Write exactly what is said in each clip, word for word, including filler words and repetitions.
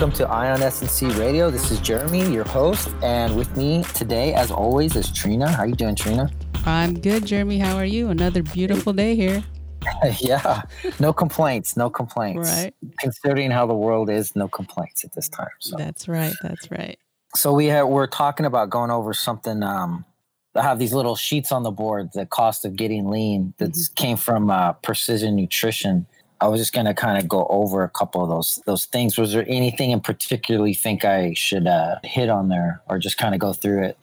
Welcome to ION S and C Radio. This is Jeremy, your host, and with me today, as always, is Trina. How you doing, Trina? I'm good, Jeremy. How are you? Another beautiful day here. Yeah, no complaints, no complaints. Right. Considering how the world is, no complaints at this time. So. That's right, that's right. So we have, we're talking about going over something. Um, I have these little sheets on the board, the cost of getting lean, that mm-hmm. came from uh, Precision Nutrition. I was just going to kind of go over a couple of those those things. Was there anything in particular you think I should uh, hit on there, or just kind of go through it?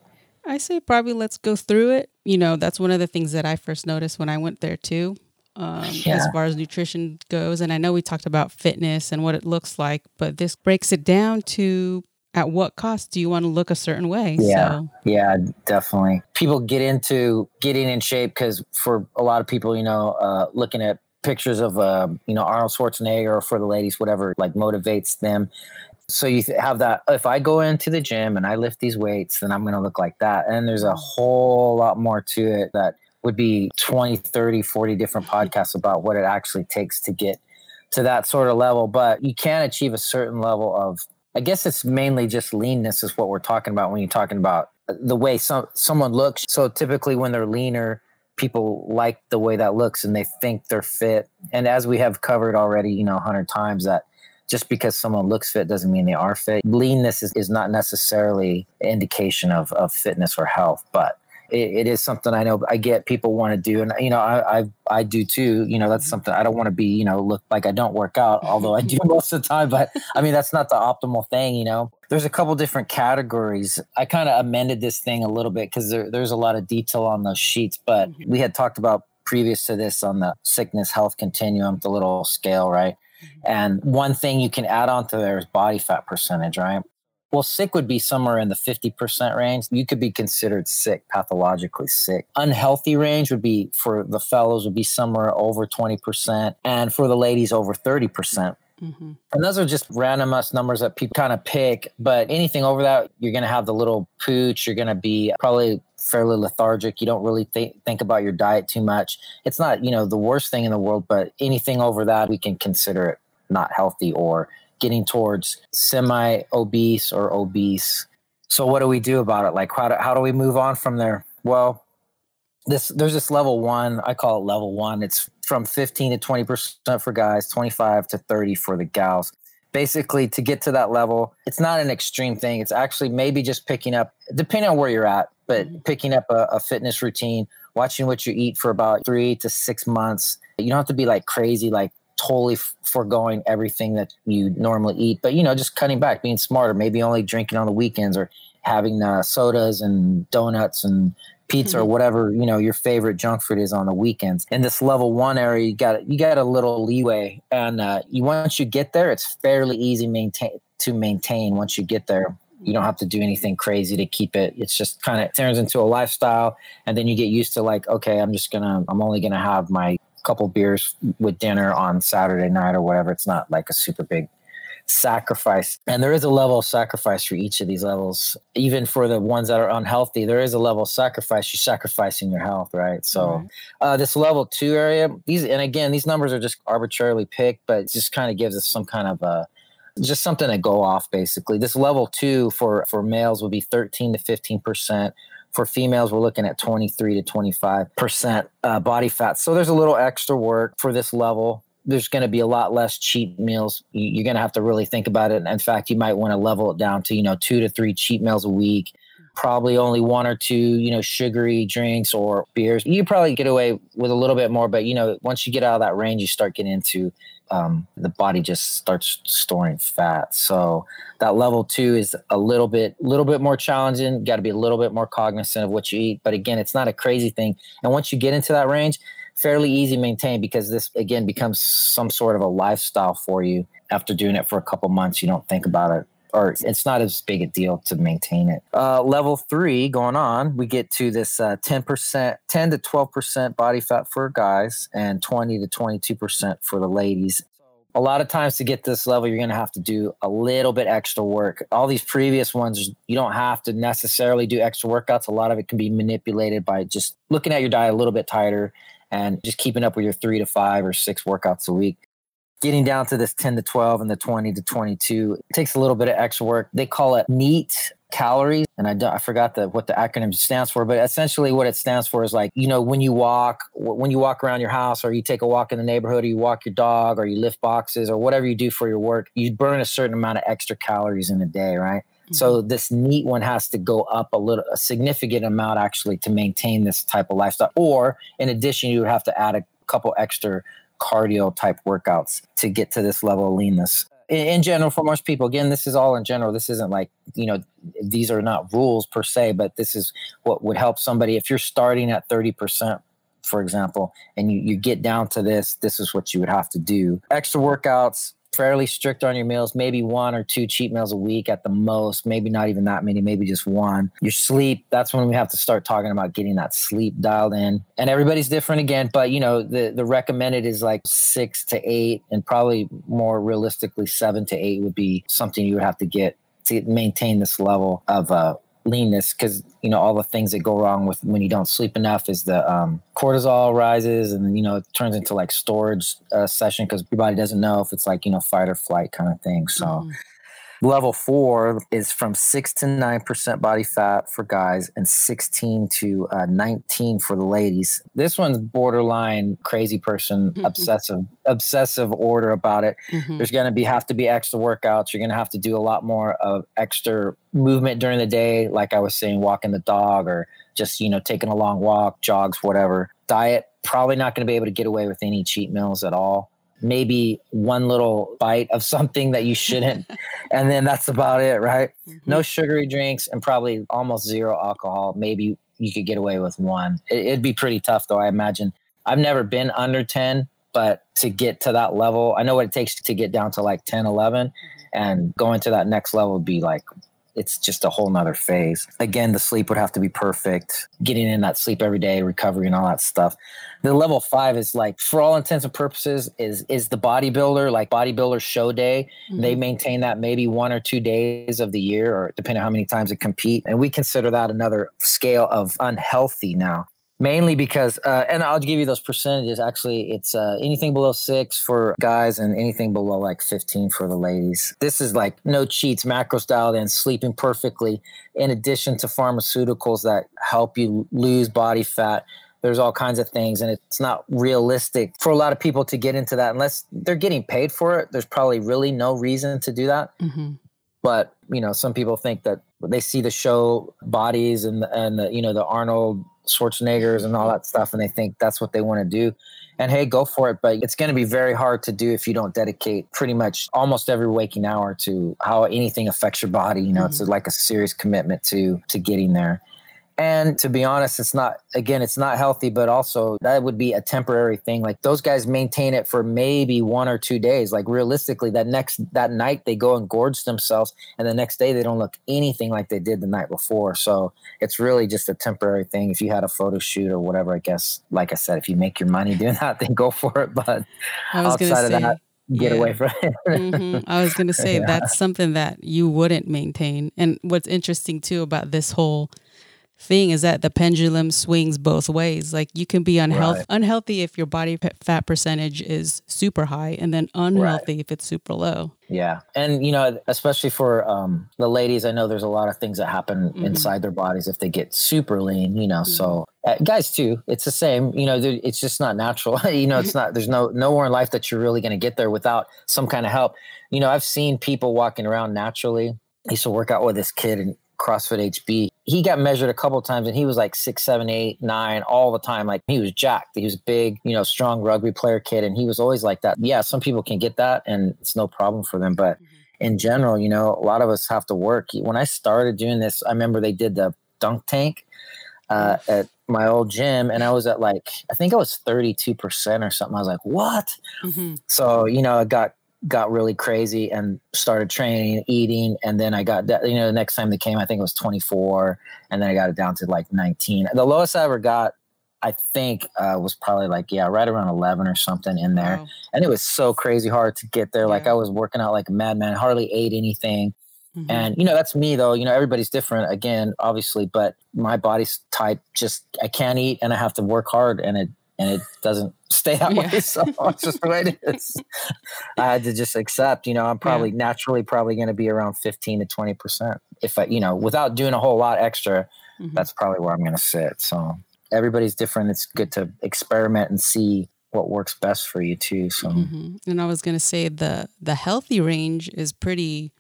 I say probably let's go through it. You know, that's one of the things that I first noticed when I went there too. Um, yeah. As far as nutrition goes. And I know we talked about fitness and what it looks like, but this breaks it down to at what cost do you want to look a certain way? Yeah, so. yeah, definitely. People get into getting in shape because for a lot of people, you know, uh, looking at pictures of, uh, you know, Arnold Schwarzenegger or for the ladies, whatever, like motivates them. So you have that, if I go into the gym and I lift these weights, then I'm going to look like that. And there's a whole lot more to it that would be twenty, thirty, forty different podcasts about what it actually takes to get to that sort of level. But you can achieve a certain level of, I guess it's mainly just leanness is what we're talking about when you're talking about the way some someone looks. So typically when they're leaner, people like the way that looks and they think they're fit. And as we have covered already, you know, a hundred times that just because someone looks fit doesn't mean they are fit. Leanness is, is not necessarily an indication of, of fitness or health, but It, it is something I know I get people want to do. And, you know, I, I I do too. You know, that's something I don't want to be, you know, look like I don't work out, although I do most of the time. But I mean, that's not the optimal thing, you know. There's a couple different categories. I kind of amended this thing a little bit because there, there's a lot of detail on those sheets. But mm-hmm. we had talked about previous to this on the sickness health continuum, the little scale, right? Mm-hmm. And one thing you can add on to there is body fat percentage, right? Well, sick would be somewhere in the fifty percent range. You could be considered sick, pathologically sick. Unhealthy range would be, for the fellows, would be somewhere over twenty percent. And for the ladies, over thirty percent. Mm-hmm. And those are just random ass numbers that people kind of pick. But anything over that, you're going to have the little pooch. You're going to be probably fairly lethargic. You don't really th- think about your diet too much. It's not, you know, the worst thing in the world, but anything over that, we can consider it not healthy or getting towards semi-obese or obese. So what do we do about it? Like, how do, how do we move on from there? Well, this there's this level one. I call it level one. It's from fifteen to twenty percent for guys, twenty-five to thirty for the gals. Basically, to get to that level, it's not an extreme thing. It's actually maybe just picking up, depending on where you're at, but picking up a, a fitness routine, watching what you eat for about three to six months. You don't have to be like crazy, like, totally f- foregoing everything that you normally eat, but, you know, just cutting back, being smarter, maybe only drinking on the weekends or having uh, sodas and donuts and pizza mm-hmm. or whatever, you know, your favorite junk food is on the weekends. In this level one area, you got you got a little leeway, and uh, you once you get there, it's fairly easy maintain to maintain once you get there. You don't have to do anything crazy to keep it. It's just kind of turns into a lifestyle, and then you get used to like, okay, I'm just gonna, I'm only gonna have my couple beers with dinner on Saturday night or whatever. It's not like a super big sacrifice. And there is a level of sacrifice for each of these levels. Even for the ones that are unhealthy, there is a level of sacrifice. You're sacrificing your health, right? So mm-hmm. uh, this level two area, these, and again, these numbers are just arbitrarily picked, but it just kind of gives us some kind of a, just something to go off basically. This level two for, for males would be thirteen to fifteen percent. For females, we're looking at twenty-three to twenty-five percent uh, body fat. So there's a little extra work for this level. There's going to be a lot less cheat meals. You're going to have to really think about it. In fact, you might want to level it down to, you know, two to three cheat meals a week, probably only one or two, you know, sugary drinks or beers. You probably get away with a little bit more, but, you know, once you get out of that range, you start getting into um, the body just starts storing fat. So that level two is a little bit, little bit more challenging. Got to be a little bit more cognizant of what you eat. But again, it's not a crazy thing. And once you get into that range, fairly easy to maintain because this again becomes some sort of a lifestyle for you. After doing it for a couple months, you don't think about it, or it's not as big a deal to maintain it. Uh, level three going on, we get to this uh, ten percent, ten to twelve percent body fat for guys and twenty to twenty-two percent for the ladies. A lot of times to get this level, you're going to have to do a little bit extra work. All these previous ones, you don't have to necessarily do extra workouts. A lot of it can be manipulated by just looking at your diet a little bit tighter and just keeping up with your three to five or six workouts a week. Getting down to this ten to twelve and the twenty to twenty-two, it takes a little bit of extra work. They call it NEAT calories. And I, don't, I forgot the, what the acronym stands for, but essentially what it stands for is like, you know, when you walk, when you walk around your house or you take a walk in the neighborhood or you walk your dog or you lift boxes or whatever you do for your work, you burn a certain amount of extra calories in a day, right? Mm-hmm. So this NEAT one has to go up a little, a significant amount actually to maintain this type of lifestyle. Or in addition, you would have to add a couple extra cardio type workouts to get to this level of leanness. In, in general, for most people, again, this is all in general. This isn't like, you know, these are not rules per se, but this is what would help somebody. If you're starting at thirty percent, for example, and you, you get down to this, this is what you would have to do. Extra workouts, fairly strict on your meals, maybe one or two cheat meals a week at the most, maybe not even that many, maybe just one. Your sleep, that's when we have to start talking about getting that sleep dialed in. And everybody's different again, but you know, the, the recommended is like six to eight, and probably more realistically seven to eight would be something you would have to get to maintain this level of uh, leanness, because you know, all the things that go wrong with when you don't sleep enough is the um, cortisol rises, and you know, it turns into like storage uh, session because your body doesn't know if it's like, you know, fight or flight kind of thing. So mm-hmm. Level four is from six to nine percent body fat for guys and sixteen to uh, nineteen for the ladies. This one's borderline crazy person, mm-hmm. obsessive obsessive order about it. Mm-hmm. There's gonna be have to be extra workouts. You're gonna have to do a lot more of extra movement during the day, like I was saying, walking the dog or just, you know, taking a long walk, jogs, whatever. Diet, probably not going to be able to get away with any cheat meals at all. Maybe one little bite of something that you shouldn't. And then that's about it, right? Mm-hmm. No sugary drinks and probably almost zero alcohol. Maybe you could get away with one. It, it'd be pretty tough though, I imagine. I've never been under ten, but to get to that level, I know what it takes to get down to like ten, eleven, and going to that next level would be like, it's just a whole nother phase. Again, the sleep would have to be perfect. Getting in that sleep every day, recovery and all that stuff. The level five is like, for all intents and purposes, is is the bodybuilder, like bodybuilder show day. Mm-hmm. They maintain that maybe one or two days of the year, or depending on how many times they compete. And we consider that another scale of unhealthy now. Mainly because, uh, and I'll give you those percentages. Actually, it's uh, anything below six for guys and anything below like fifteen for the ladies. This is like no cheats, macros dialed in, sleeping perfectly. In addition to pharmaceuticals that help you lose body fat, there's all kinds of things. And it's not realistic for a lot of people to get into that unless they're getting paid for it. There's probably really no reason to do that. Mm-hmm. But, you know, some people think that they see the show bodies and, and the, you know, the Arnold Schwarzeneggers and all that stuff, and they think that's what they want to do, and hey, go for it. But it's going to be very hard to do if you don't dedicate pretty much almost every waking hour to how anything affects your body. You know, mm-hmm. It's like a serious commitment to to getting there. And to be honest, it's not, again, it's not healthy, but also that would be a temporary thing. Like those guys maintain it for maybe one or two days. Like realistically, that next, that night they go and gorge themselves, and the next day they don't look anything like they did the night before. So it's really just a temporary thing. If you had a photo shoot or whatever, I guess, like I said, if you make your money doing that, then go for it. But outside of say- that. Get yeah. away from it. mm-hmm. I was going to say yeah. that's something that you wouldn't maintain. And what's interesting too about this whole thing is that the pendulum swings both ways. Like you can be unhealthy, right. unhealthy if your body fat percentage is super high, and then unhealthy right. if it's super low. Yeah. And, you know, especially for um, the ladies, I know there's a lot of things that happen mm-hmm. inside their bodies if they get super lean, you know, mm-hmm. so uh, guys too, it's the same, you know, it's just not natural. You know, it's not, there's no, nowhere in life that you're really going to get there without some kind of help. You know, I've seen people walking around naturally. I used to work out with this kid and CrossFit H B. He got measured a couple of times and he was like six, seven, eight, nine all the time. Like he was jacked. He was big, you know, strong rugby player kid. And he was always like that. Yeah. Some people can get that and it's no problem for them. But mm-hmm. in general, you know, a lot of us have to work. When I started doing this, I remember they did the dunk tank uh, at my old gym, and I was at like, I think I was thirty-two percent or something. I was like, what? Mm-hmm. So, you know, I got got really crazy and started training, eating. And then I got, you know, the next time they came, I think it was twenty-four. And then I got it down to like nineteen. The lowest I ever got, I think, uh, was probably like, yeah, right around eleven or something in there. Wow. And it was so crazy hard to get there. Yeah. Like I was working out like a madman, hardly ate anything. Mm-hmm. And, you know, that's me though, you know, everybody's different again, obviously, but my body's type, just, I can't eat and I have to work hard, and it, and it doesn't stay that yeah. way. So it's just the way it is. I had to just accept, you know, I'm probably yeah. naturally probably going to be around fifteen to twenty percent. If I, you know, without doing a whole lot extra, mm-hmm. that's probably where I'm going to sit. So everybody's different. It's good to experiment and see what works best for you too. So, mm-hmm. and I was going to say the, the healthy range is pretty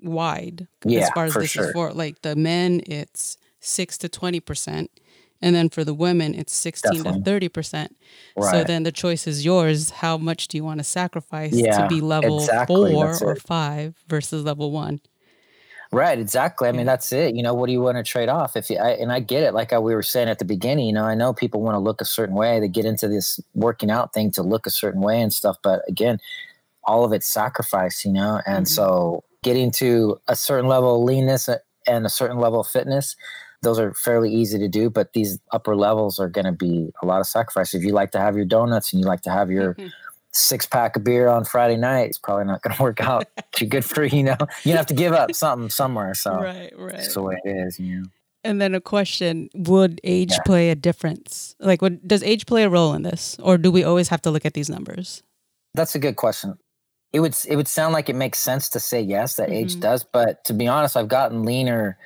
wide yeah, as far as this sure. is for like the men, it's six to twenty percent. And then for the women, it's sixteen Definitely. to thirty percent. Right. So then the choice is yours. How much do you want to sacrifice yeah, to be level exactly. four that's or it. five versus level one? Right. Exactly. I mean, that's it. You know, what do you want to trade off? If you, I, and I get it. Like I, we were saying at the beginning, you know, I know people want to look a certain way. They get into this working out thing to look a certain way and stuff. But again, all of it's sacrifice, you know? And mm-hmm. so getting to a certain level of leanness and a certain level of fitness, those are fairly easy to do, but these upper levels are going to be a lot of sacrifice. If you like to have your donuts and you like to have your mm-hmm. six pack of beer on Friday night, it's probably not going to work out too good for you. You know, you have to give up something somewhere. So right, right. that's the way it is. You know? And then a question: would age yeah. play a difference? Like, would, does age play a role in this, or do we always have to look at these numbers? That's a good question. It would it would sound like it makes sense to say yes, that mm-hmm. age does, but to be honest, I've gotten leaner,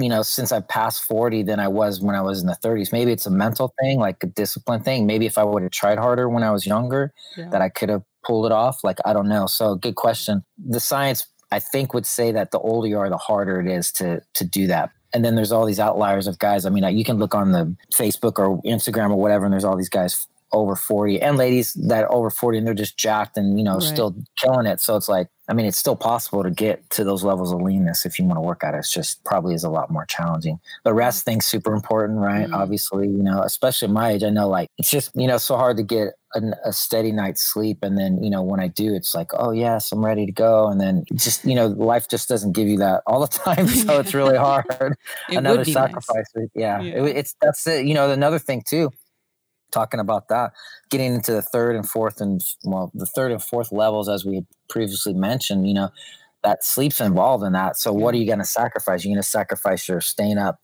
you know, since I passed forty than I was when I was in the thirties. Maybe it's a mental thing, like a discipline thing. Maybe if I would have tried harder when I was younger, yeah. that I could have pulled it off. Like, I don't know. So good question. The science, I think, would say that the older you are, the harder it is to to do that. And then there's all these outliers of guys. I mean, you can look on the Facebook or Instagram or whatever, and there's all these guys over forty and ladies that are over forty and they're just jacked and, you know, right. still killing it. So it's like, I mean, it's still possible to get to those levels of leanness if you want to work at it. It's just probably is a lot more challenging. The rest thing's super important, right? Mm-hmm. Obviously, you know, especially at my age, I know, like, it's just, you know, so hard to get a, a steady night's sleep. And then, you know, when I do, it's like, oh yes, I'm ready to go. And then just, you know, life just doesn't give you that all the time. So it's really hard. It another sacrifice. Nice. Yeah. yeah. It, it's, that's it. You know, another thing too, talking about that, getting into the third and fourth and well, the third and fourth levels, as we had previously mentioned, you know, that sleep's involved in that. So what are you going to sacrifice? You're going to sacrifice your staying up,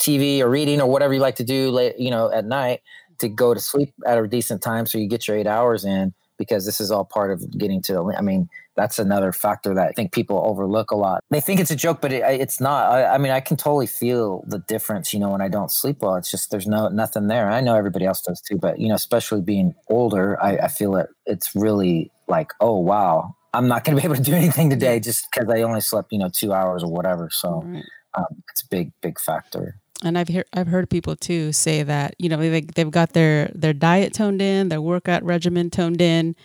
T V or reading or whatever you like to do late, you know, at night to go to sleep at a decent time. So you get your eight hours in, because this is all part of getting to the, I mean, that's another factor that I think people overlook a lot. They think it's a joke, but it, it's not. I, I mean, I can totally feel the difference, you know, when I don't sleep well. It's just there's no nothing there. And I know everybody else does too, but, you know, especially being older, I, I feel it. It's really like, oh, wow, I'm not going to be able to do anything today just because I only slept, you know, two hours or whatever. So right. um, it's a big, big factor. And I've heard I've heard people too say that, you know, they they've got their their diet toned in, their workout regimen toned in,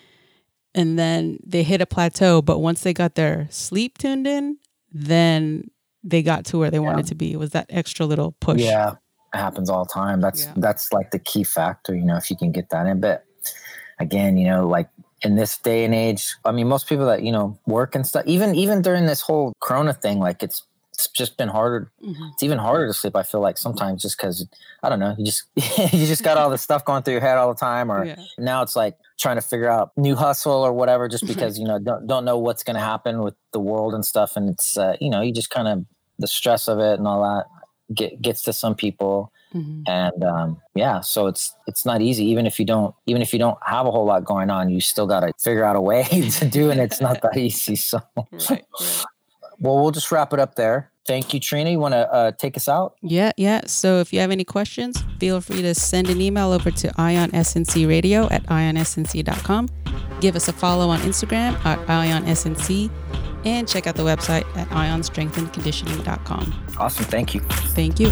and then they hit a plateau. But once they got their sleep tuned in, then they got to where they yeah. wanted to be. It was that extra little push. Yeah, it happens all the time. That's yeah. that's like the key factor, you know, if you can get that in. But again, you know, like in this day and age, I mean, most people that, you know, work and stuff, even even during this whole Corona thing, like it's. It's just been harder. Mm-hmm. It's even harder to sleep, I feel like, sometimes, just because, I don't know, you just you just got all this stuff going through your head all the time. Or yeah. now it's like trying to figure out new hustle or whatever, just because, you know, don't, don't know what's going to happen with the world and stuff. And it's, uh, you know, you just kind of, the stress of it and all that get, gets to some people. Mm-hmm. And um, yeah, so it's it's not easy. Even if you don't, even if you don't have a whole lot going on, you still got to figure out a way to do it. And it's not that easy. So. Right, right. Well, we'll just wrap it up there. Thank you, Trina. You want to uh, take us out? Yeah, yeah. So if you have any questions, feel free to send an email over to Ion S and C Radio at ion s n c dot com. Give us a follow on Instagram at ion s n c and check out the website at ion strength and conditioning dot com. Awesome. Thank you. Thank you.